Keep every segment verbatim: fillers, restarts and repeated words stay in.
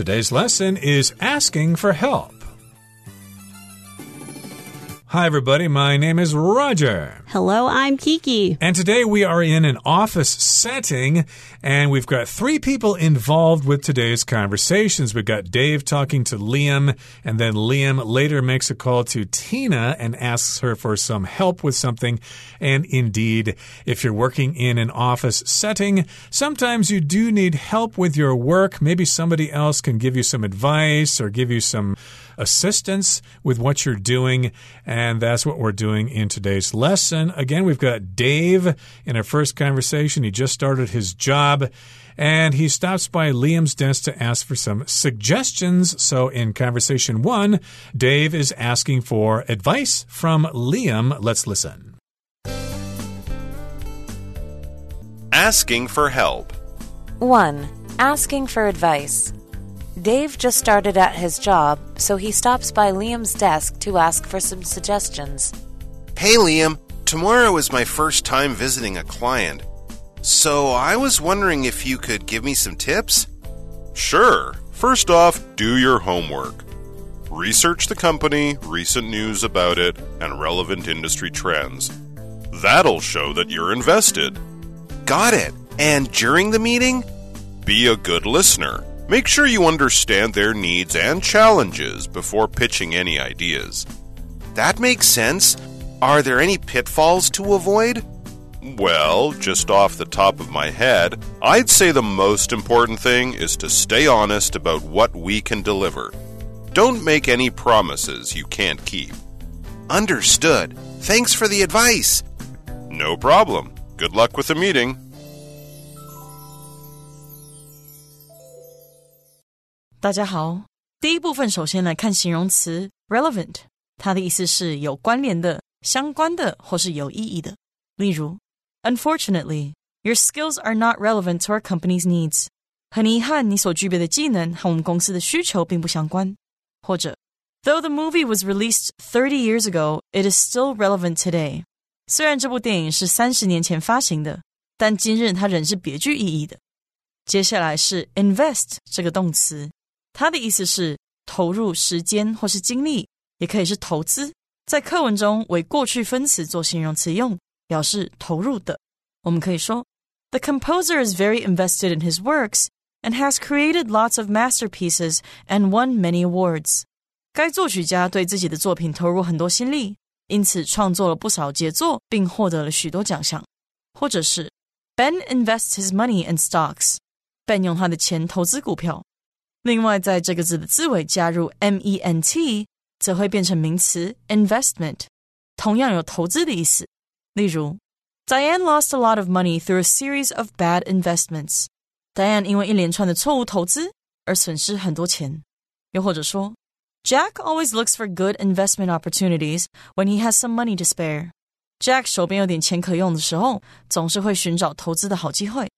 Today's lesson is asking for help. Hi, everybody. My name is Roger. Hello, I'm Kiki. And today we are in an office setting, and we've got three people involved with today's conversations. We've got Dave talking to Liam, and then Liam later makes a call to Tina and asks her for some help with something. And indeed, if you're working in an office setting, sometimes you do need help with your work. Maybe somebody else can give you some advice or give you some assistance with what you're doing, and that's what we're doing in today's lesson. Again, we've got Dave in our first conversation. He just started his job, and he stops by Liam's desk to ask for some suggestions. So in conversation one, Dave is asking for advice from Liam. Let's listen. Asking for help. One, asking for advice. Dave just started at his job, so he stops by Liam's desk to ask for some suggestions. Hey, Liam. Tomorrow is my first time visiting a client, so I was wondering if you could give me some tips? Sure. First off, do your homework. Research the company, recent news about it, and relevant industry trends. That'll show that you're invested. Got it. And during the meeting? Be a good listener. Make sure you understand their needs and challenges before pitching any ideas. That makes sense. Are there any pitfalls to avoid? Well, just off the top of my head, I'd say the most important thing is to stay honest about what we can deliver. Don't make any promises you can't keep. Understood. Thanks for the advice. No problem. Good luck with the meeting.大家好，第一部分首先来看形容词 relevant， 它的意思是有关联的、相关的或是有意义的。例如 Unfortunately, your skills are not relevant to our company's needs. 很遗憾，你所具备的技能和我们公司的需求并不相关。或者 Though the movie was released thirty years ago, it is still relevant today. 虽然这部电影是三十年前发行的，但今日它仍是别具意义的。接下来是 invest 这个动词。它的意思是投入时间或是精力，也可以是投资，在课文中为过去分词做形容词用，表示投入的。我们可以说 The composer is very invested in his works and has created lots of masterpieces and won many awards. 该作曲家对自己的作品投入很多心力，因此创作了不少杰作，并获得了许多奖项。或者是 Ben invests his money in stocks. Ben 用他的钱投资股票。另外在这个字的字尾加入 ment 则会变成名词 investment， 同样有投资的意思。例如 Diane lost a lot of money through a series of bad investments. Diane 因为一连串的错误投资而损失很多钱。又或者说 Jack always looks for good investment opportunities when he has some money to spare. Jack 手边有点钱可用的时候，总是会寻找投资的好机会。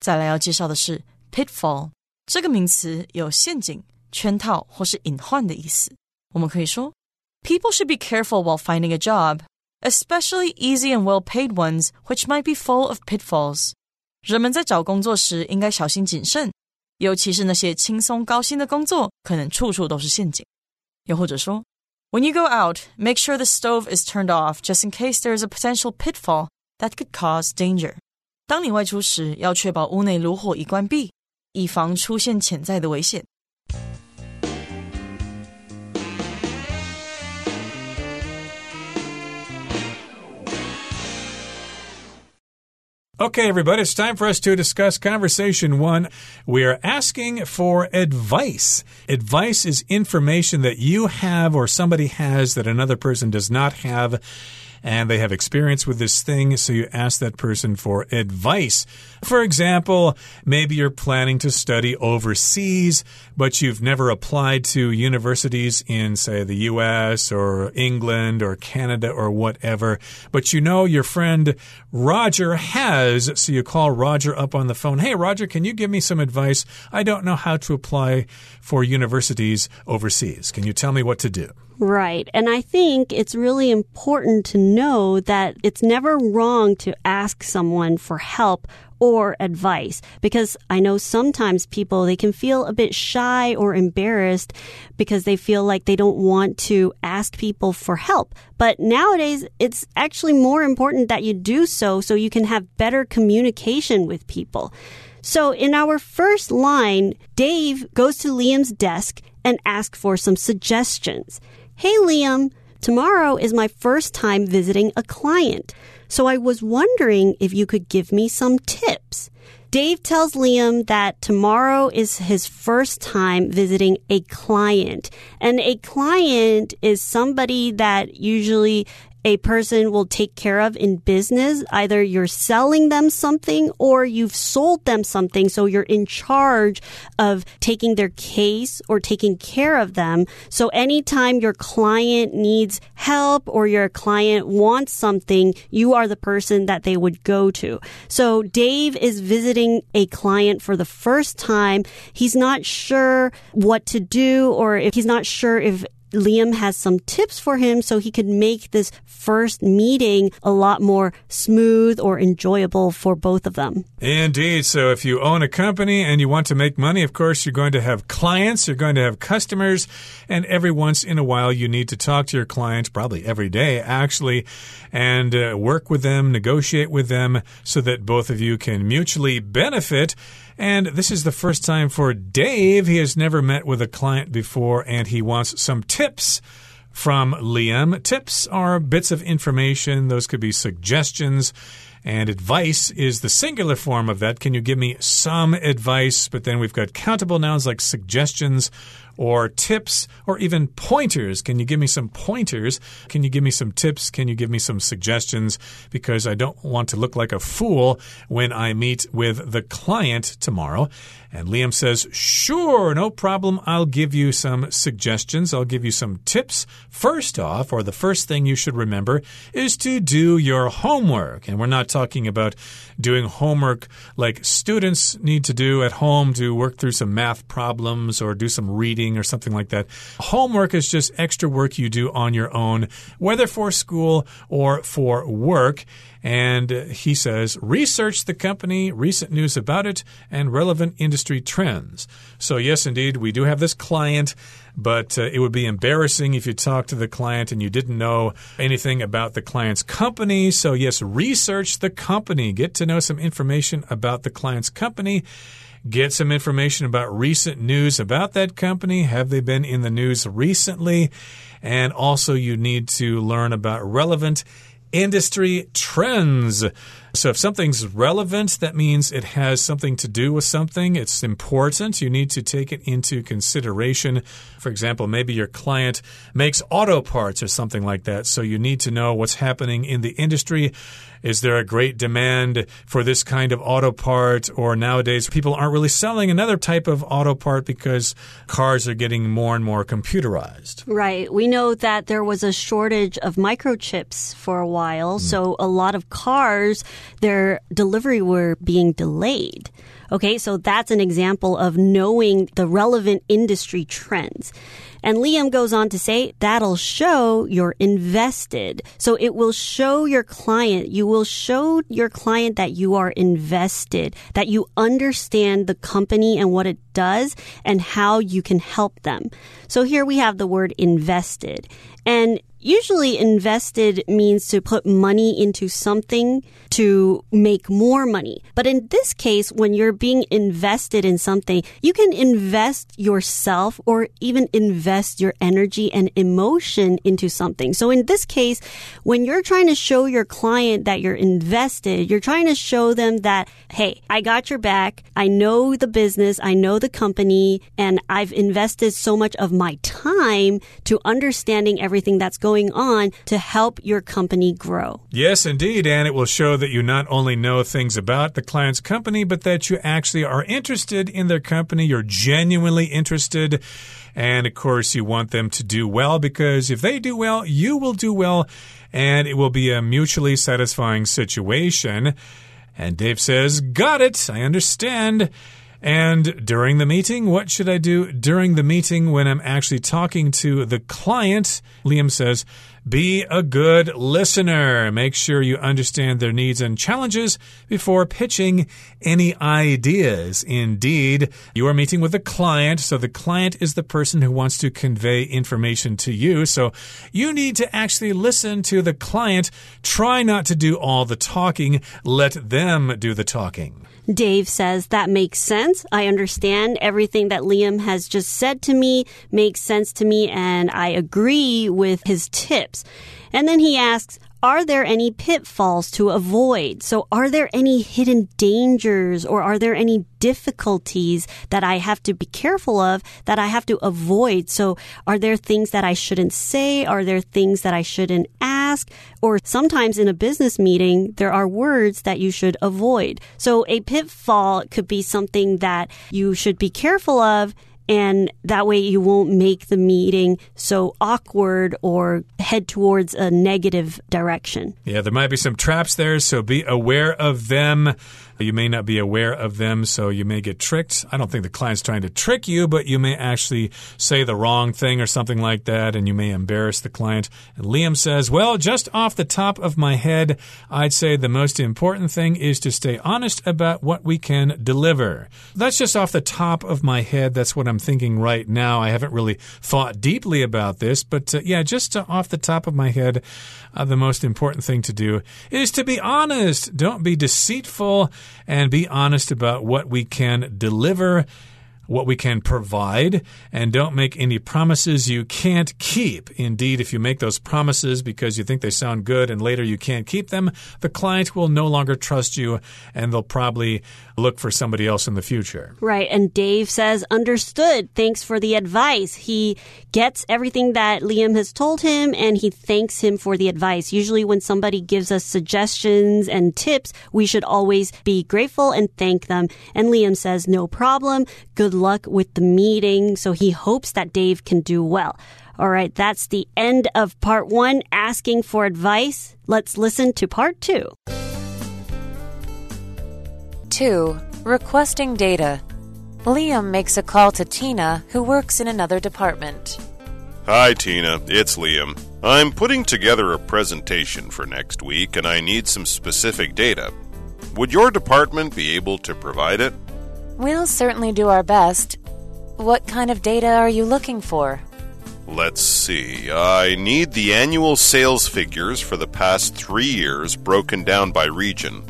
再来要介绍的是 pitfall。这个名词有陷阱、圈套或是隐患的意思。我们可以说 People should be careful while finding a job, especially easy and well-paid ones, which might be full of pitfalls. 人们在找工作时应该小心谨慎，尤其是那些轻松高薪的工作，可能处处都是陷阱。又或者说 When you go out, make sure the stove is turned off just in case there is a potential pitfall that could cause danger. 当你外出时，要确保屋内炉火已关闭，以防出现潜在的危险。Okay, everybody, it's time for us to discuss conversation one. We are asking for advice. Advice is information that you have or somebody has that another person does not have, and they have experience with this thing, so you ask that person for advice. For example, maybe you're planning to study overseas, but you've never applied to universities in, say, the U S or England or Canada or whatever, but you know your friend Roger has, so you call Roger up on the phone. Hey, Roger, can you give me some advice? I don't know how to apply for universities overseas. Can you tell me what to do? Right. And I think it's really important to know that it's never wrong to ask someone for help or advice, because I know sometimes people, they can feel a bit shy or embarrassed because they feel like they don't want to ask people for help. But nowadays, it's actually more important that you do so so you can have better communication with people. So in our first line, Dave goes to Liam's desk and asks for some suggestions. Hey, Liam, tomorrow is my first time visiting a client, so I was wondering if you could give me some tips. Dave tells Liam that tomorrow is his first time visiting a client. And a client is somebody that usually a person will take care of in business. Either you're selling them something or you've sold them something, so you're in charge of taking their case or taking care of them. So anytime your client needs help or your client wants something, you are the person that they would go to. So Dave is visiting a client for the first time. He's not sure what to do, or if he's not sure if Liam has some tips for him so he could make this first meeting a lot more smooth or enjoyable for both of them. Indeed. So if you own a company and you want to make money, of course, you're going to have clients, you're going to have customers, and every once in a while you need to talk to your client, probably every day actually, and uh, work with them, negotiate with them so that both of you can mutually benefit. And this is the first time for Dave. He has never met with a client before, and he wants some tips from Liam. Tips are bits of information. Those could be suggestions. And advice is the singular form of that. Can you give me some advice? But then we've got countable nouns like suggestions or tips or even pointers. Can you give me some pointers? Can you give me some tips? Can you give me some suggestions? Because I don't want to look like a fool when I meet with the client tomorrow. And Liam says, sure, no problem. I'll give you some suggestions. I'll give you some tips. First off, or the first thing you should remember, is to do your homework. And we're not talking about doing homework like students need to do at home to work through some math problems or do some reading or something like that. Homework is just extra work you do on your own, whether for school or for work. And he says, research the company, recent news about it, and relevant industry trends. So yes, indeed, we do have this client, but uh, it would be embarrassing if you talked to the client and you didn't know anything about the client's company. So yes, research the company, get to know some information about the client's company. Get some information about recent news about that company. Have they been in the news recently? And also you need to learn about relevant industry trends. So if something's relevant, that means it has something to do with something. It's important. You need to take it into consideration. For example, maybe your client makes auto parts or something like that. So you need to know what's happening in the industry. Is there a great demand for this kind of auto part? Or nowadays, people aren't really selling another type of auto part because cars are getting more and more computerized. Right. We know that there was a shortage of microchips for a while. Mm. So a lot of cars, their delivery were being delayed. Okay, so that's an example of knowing the relevant industry trends. And Liam goes on to say, that'll show you're invested. So it will show your client, you will show your client that you are invested, that you understand the company and what it does and how you can help them. So here we have the word invested. And usually invested means to put money into something to make more money. But in this case, when you're being invested in something, you can invest yourself or even invest your energy and emotion into something. So in this case, when you're trying to show your client that you're invested, you're trying to show them that, hey, I got your back. I know the business. I know the company. And I've invested so much of my time to understanding everything that's going on. going on to help your company grow. Yes, indeed. And it will show that you not only know things about the client's company, but that you actually are interested in their company. You're genuinely interested. And of course, you want them to do well, because if they do well, you will do well, and it will be a mutually satisfying situation. And Dave says, got it. I understand. And during the meeting, what should I do during the meeting when I'm actually talking to the client? Liam says, be a good listener. Make sure you understand their needs and challenges before pitching any ideas. Indeed, you are meeting with a client, so the client is the person who wants to convey information to you. So you need to actually listen to the client. Try not to do all the talking. Let them do the talking. Dave says that makes sense. I understand everything that Liam has just said to me makes sense to me, and I agree with his tips. And then he asks, are there any pitfalls to avoid? So are there any hidden dangers or are there any difficulties that I have to be careful of, that I have to avoid? So are there things that I shouldn't say? Are there things that I shouldn't ask? Or sometimes in a business meeting, there are words that you should avoid. So a pitfall could be something that you should be careful of, and that way you won't make the meeting so awkward or head towards a negative direction. Yeah, there might be some traps there, so be aware of them. You may not be aware of them, so you may get tricked. I don't think the client's trying to trick you, but you may actually say the wrong thing or something like that, and you may embarrass the client. And Liam says, well, just off the top of my head, I'd say the most important thing is to stay honest about what we can deliver. That's just off the top of my head. That's what I'm thinking right now. I haven't really thought deeply about this, but uh, yeah, just uh, off the top of my head, uh, the most important thing to do is to be honest. Don't be deceitful. And be honest about what we can deliver, what we can provide, and don't make any promises you can't keep. Indeed, if you make those promises because you think they sound good and later you can't keep them, the client will no longer trust you and they'll probably look for somebody else in the future. Right, and Dave says, understood. Thanks for the advice. He gets everything that Liam has told him and he thanks him for the advice. Usually when somebody gives us suggestions and tips, we should always be grateful and thank them. And Liam says, no problem. Good luck with the meeting. So he hopes that Dave can do well. All right, that's the end of part one, asking for advice. Let's listen to part two. two. Requesting data. Liam makes a call to Tina, who works in another department. Hi, Tina. It's Liam. I'm putting together a presentation for next week, and I need some specific data. Would your department be able to provide it? We'll certainly do our best. What kind of data are you looking for? Let's see. I need the annual sales figures for the past three years broken down by region.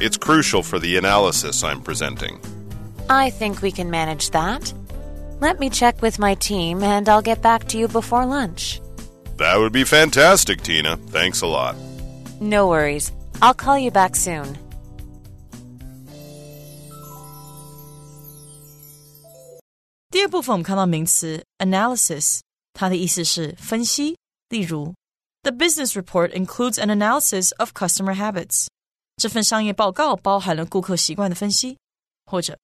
It's crucial for the analysis I'm presenting. I think we can manage that. Let me check with my team and I'll get back to you before lunch. That would be fantastic, Tina. Thanks a lot. No worries. I'll call you back soon.第二部分我们看到名词 analysis， 它的意思是分析，例如 The business report includes an analysis of customer habits. 这份商业报告包含了顾客习惯的分析，或者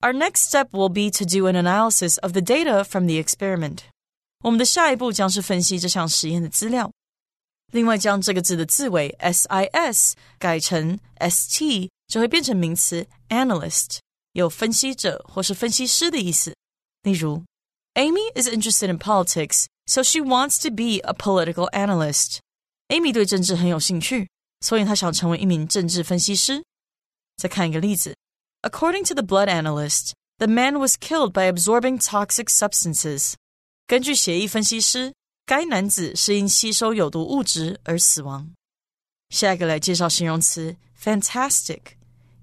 Our next step will be to do an analysis of the data from the experiment. 我们的下一步将是分析这项实验的资料。另外，将这个字的字尾 S I S 改成 S T， 就会变成名词 analyst， 有分析者或是分析师的意思。例如 Amy is interested in politics, so she wants to be a political analyst. Amy 对政治很有兴趣，所以她想成为一名政治分析师。再看一个例子。According to the blood analyst, the man was killed by absorbing toxic substances. 根据血液分析师，该男子是因吸收有毒物质而死亡。下一个来介绍形容词 fantastic，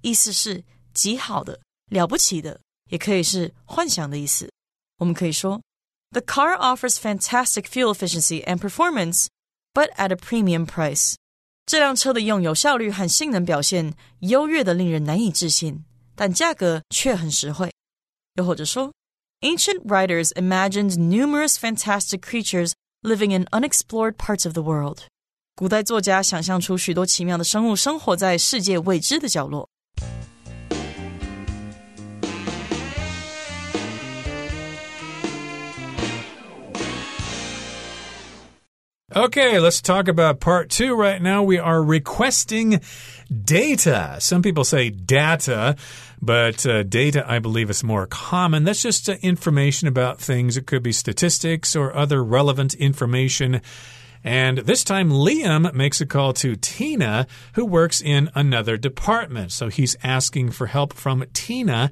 意思是极好的，了不起的，也可以是幻想的意思。我们可以说 The car offers fantastic fuel efficiency and performance, but at a premium price. 这辆车的用油效率和性能表现优越的令人难以置信，但价格却很实惠。又或者说 Ancient writers imagined numerous fantastic creatures living in unexplored parts of the world. 古代作家想象出许多奇妙的生物生活在世界未知的角落。Okay, let's talk about part two. Right now we are requesting data. Some people say data, but uh, data, I believe, is more common. That's just uh, information about things. It could be statistics or other relevant information. And this time, Liam makes a call to Tina, who works in another department. So he's asking for help from Tina.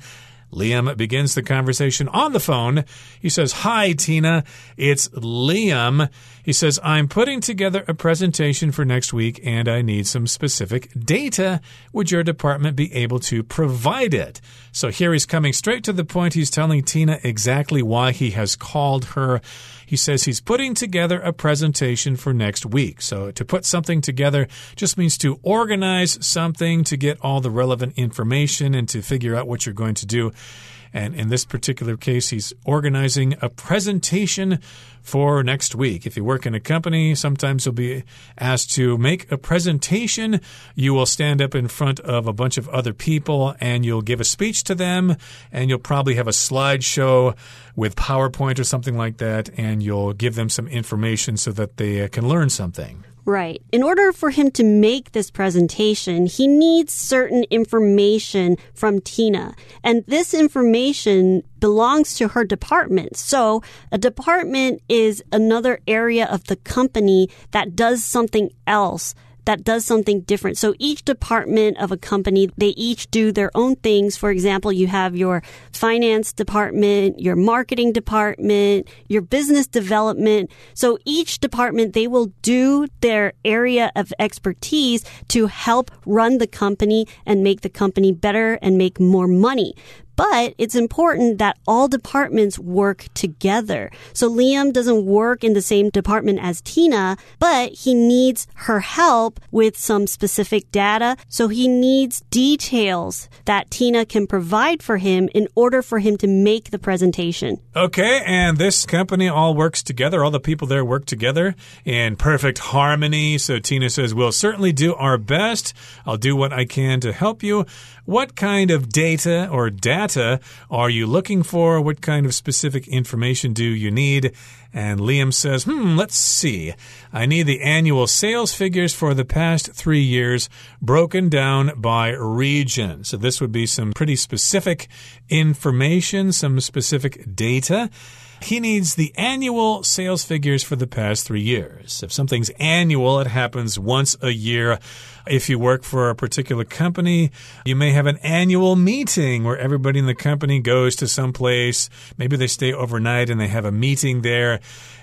Liam begins the conversation on the phone. He says, "Hi, Tina. It's Liam." He says, "I'm putting together a presentation for next week, and I need some specific data. Would your department be able to provide it?" So here he's coming straight to the point. He's telling Tina exactly why he has called her. He says he's putting together a presentation for next week. So to put something together just means to organize something, to get all the relevant information, and to figure out what you're going to do. And in this particular case, he's organizing a presentation for next week. If you work in a company, sometimes you'll be asked to make a presentation. You will stand up in front of a bunch of other people and you'll give a speech to them, and you'll probably have a slideshow with PowerPoint or something like that, and you'll give them some information so that they can learn something. Right. In order for him to make this presentation, he needs certain information from Tina. And this information belongs to her department. So a department is another area of the company that does something else, that does something different. So each department of a company, they each do their own things. For example, you have your finance department, your marketing department, your business development. So each department, they will do their area of expertise to help run the company and make the company better and make more money. But it's important that all departments work together. So Liam doesn't work in the same department as Tina, but he needs her help with some specific data. So he needs details that Tina can provide for him in order for him to make the presentation. Okay, and this company all works together. All the people there work together in perfect harmony. So Tina says, "We'll certainly do our best. I'll do what I can to help you. What kind of data or data are you looking for? What kind of specific information do you need?" And Liam says, hmm, let's see. "I need the annual sales figures for the past three years broken down by region." So this would be some pretty specific information, some specific data. He needs the annual sales figures for the past three years. If something's annual, it happens once a year. If you work for a particular company, you may have an annual meeting where everybody in the company goes to some place. Maybe they stay overnight and they have a meeting there,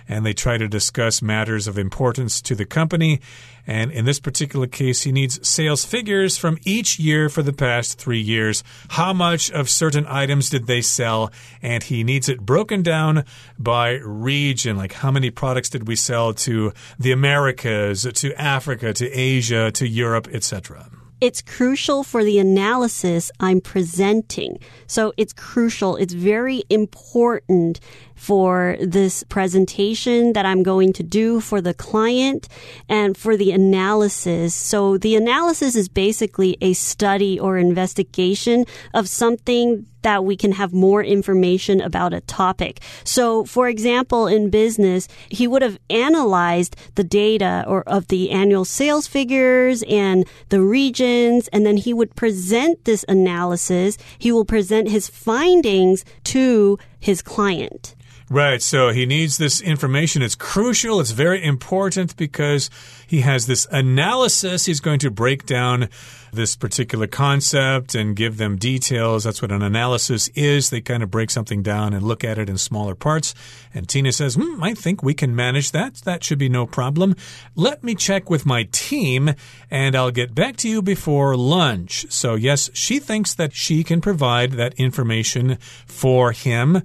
and they try to discuss matters of importance to the company. And in this particular case, he needs sales figures from each year for the past three years. How much of certain items did they sell? And he needs it broken down by region, like how many products did we sell to the Americas, to Africa, to Asia, to Europe, et cetera. It's crucial for the analysis I'm presenting. So it's crucial. It's very important for this presentation that I'm going to do for the client and for the analysis. So the analysis is basically a study or investigation of something that we can have more information about a topic. So, for example, in business, he would have analyzed the data or of the annual sales figures and the regions, and then he would present this analysis. He will present his findings to his client. Right, so he needs this information. It's crucial. It's very important because he has this analysis. He's going to break down this particular concept and give them details. That's what an analysis is. They kind of break something down and look at it in smaller parts. And Tina says, hmm, I think we can manage that. That should be no problem. Let me check with my team and I'll get back to you before lunch. So yes, she thinks that she can provide that information for him.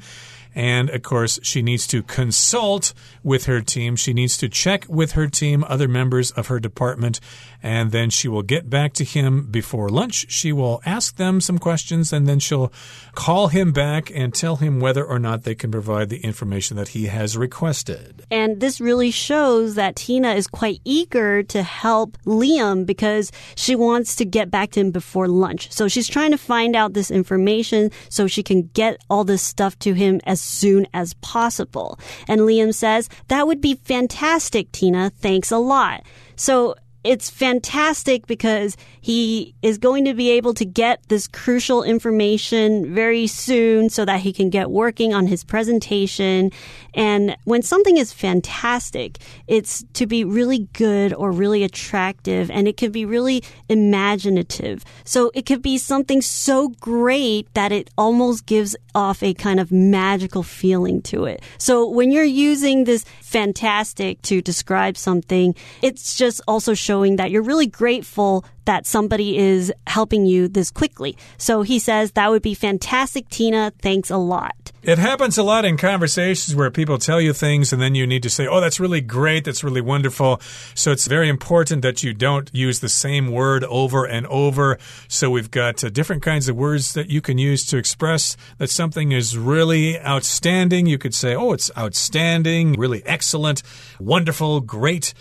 And, of course, she needs to consult with her team. She needs to check with her team, other members of her department, and then she will get back to him before lunch. She will ask them some questions, and then she'll call him back and tell him whether or not they can provide the information that he has requested. And this really shows that Tina is quite eager to help Liam because she wants to get back to him before lunch. So she's trying to find out this information so she can get all this stuff to him as soon as possible. And Liam says, that would be fantastic, Tina. Thanks a lot. So it's fantastic because he is going to be able to get this crucial information very soon so that he can get working on his presentation. And when something is fantastic, it's to be really good or really attractive, and it can be really imaginative. So it could be something so great that it almost gives off a kind of magical feeling to it. So when you're using this fantastic to describe something, it's just also showing that you're really grateful that somebody is helping you this quickly. So he says, that would be fantastic, Tina. Thanks a lot. It happens a lot in conversations where people tell you things and then you need to say, oh, that's really great. That's really wonderful. So it's very important that you don't use the same word over and over. So we've got uh, different kinds of words that you can use to express that something is really outstanding. You could say, oh, it's outstanding, really excellent, wonderful, great.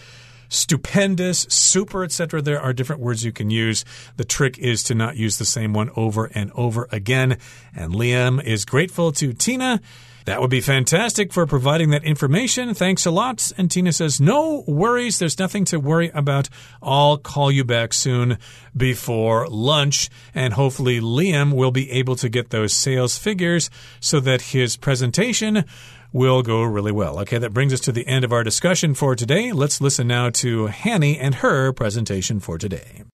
Stupendous, super, et cetera. There are different words you can use. The trick is to not use the same one over and over again. And Liam is grateful to Tina. That would be fantastic for providing that information. Thanks a lot. And Tina says, no worries. There's nothing to worry about. I'll call you back soon before lunch. And hopefully Liam will be able to get those sales figures so that his presentation will go really well. Okay, that brings us to the end of our discussion for today. Let's listen now to Hanny and her presentation for today.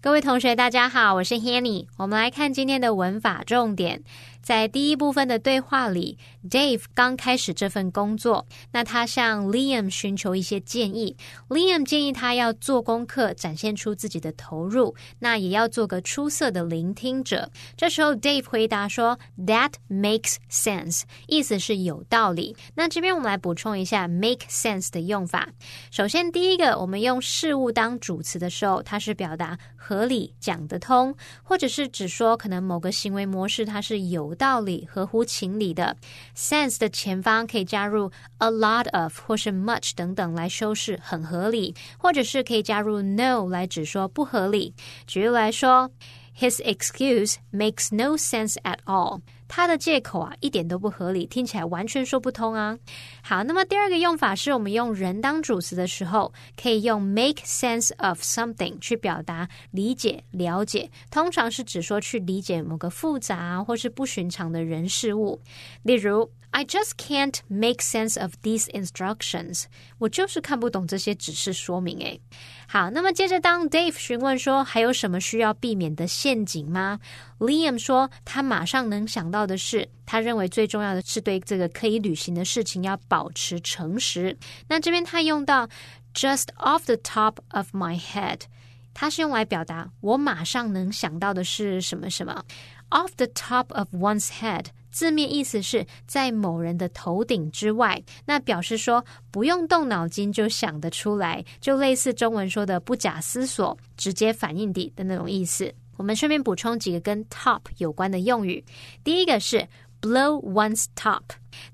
各位同学大家好，我是 Hanny。 我们来看今天的文法重点。在第一部分的对话里， Dave 刚开始这份工作，那他向 Liam 寻求一些建议。 Liam 建议他要做功课，展现出自己的投入，那也要做个出色的聆听者。这时候 Dave 回答说 That makes sense， 意思是有道理。那这边我们来补充一下 make sense 的用法。首先第一个，我们用事物当主词的时候，它是表达合理，讲得通，或者是指说可能某个行为模式它是有道理，合乎情理的。 sense 的前方可以加入 a lot of 或是 much 等等来修饰很合理，或者是可以加入 no 来指说不合理。举例来说， His excuse makes no sense at all， 他的借口啊一点都不合理，听起来完全说不通啊。好，那么第二个用法是我们用人当主词的时候，可以用 make sense of something 去表达理解、了解，通常是指说去理解某个复杂或是不寻常的人事物。例如 I just can't make sense of these instructions， 我就是看不懂这些指示说明诶。好，那么接着当 Dave 询问说还有什么需要避免的陷阱吗？ Liam 说他马上能想到的是，他认为最重要的是对这个可以履行的事情要保持诚实。那这边他用到 just off the top of my head， 它是用来表达我马上能想到的是什么什么。 off the top of one's head，字面意思是在某人的头顶之外，那表示说不用动脑筋就想得出来，就类似中文说的不假思索，直接反应底的那种意思。我们顺便补充几个跟 top 有关的用语。第一个是 blow one's top，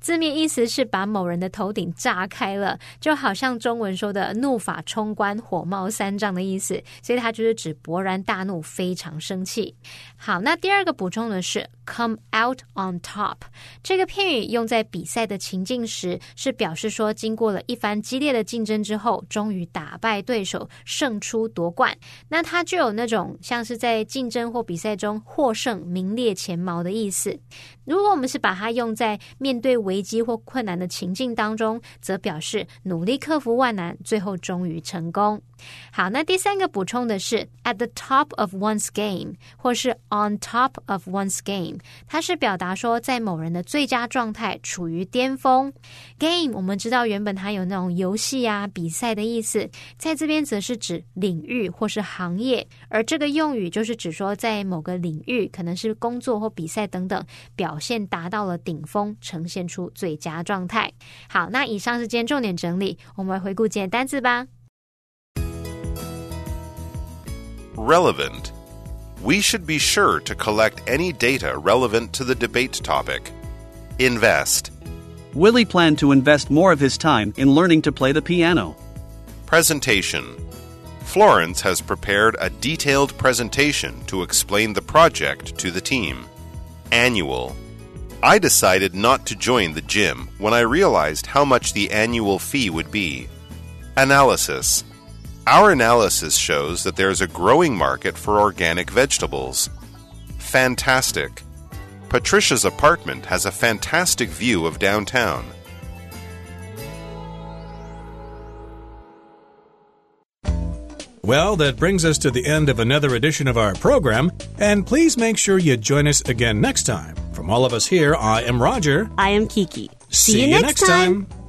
字面意思是把某人的头顶炸开了，就好像中文说的怒发冲冠、火冒三丈的意思，所以它就是指勃然大怒，非常生气。好，那第二个补充的是come out on top， 这个片语用在比赛的情境时，是表示说经过了一番激烈的竞争之后，终于打败对手，胜出夺冠。那它就有那种像是在竞争或比赛中获胜，名列前茅的意思。如果我们是把它用在面对危机或困难的情境当中，则表示努力克服万难，最后终于成功。好，那第三个补充的是 at the top of one's game 或是 on top of one's game，它是表达说在某人的最佳状态，处于巅峰。 game 我们知道原本它有那种游戏啊、比赛的意思，在这边则是指领域或是行业，而这个用语就是指说在某个领域，可能是工作或比赛等等，表现达到了顶峰，呈现出最佳状态。好，那以上是今天重点整理，我们来回顾今天单字吧。 relevant，We should be sure to collect any data relevant to the debate topic. Invest. Willie planned to invest more of his time in learning to play the piano. Presentation. Florence has prepared a detailed presentation to explain the project to the team. Annual. I decided not to join the gym when I realized how much the annual fee would be. Analysis. Our analysis shows that there is a growing market for organic vegetables. Fantastic. Patricia's apartment has a fantastic view of downtown. Well, that brings us to the end of another edition of our program, and please make sure you join us again next time. From all of us here, I am Roger. I am Kiki. See, See you, you next time. time.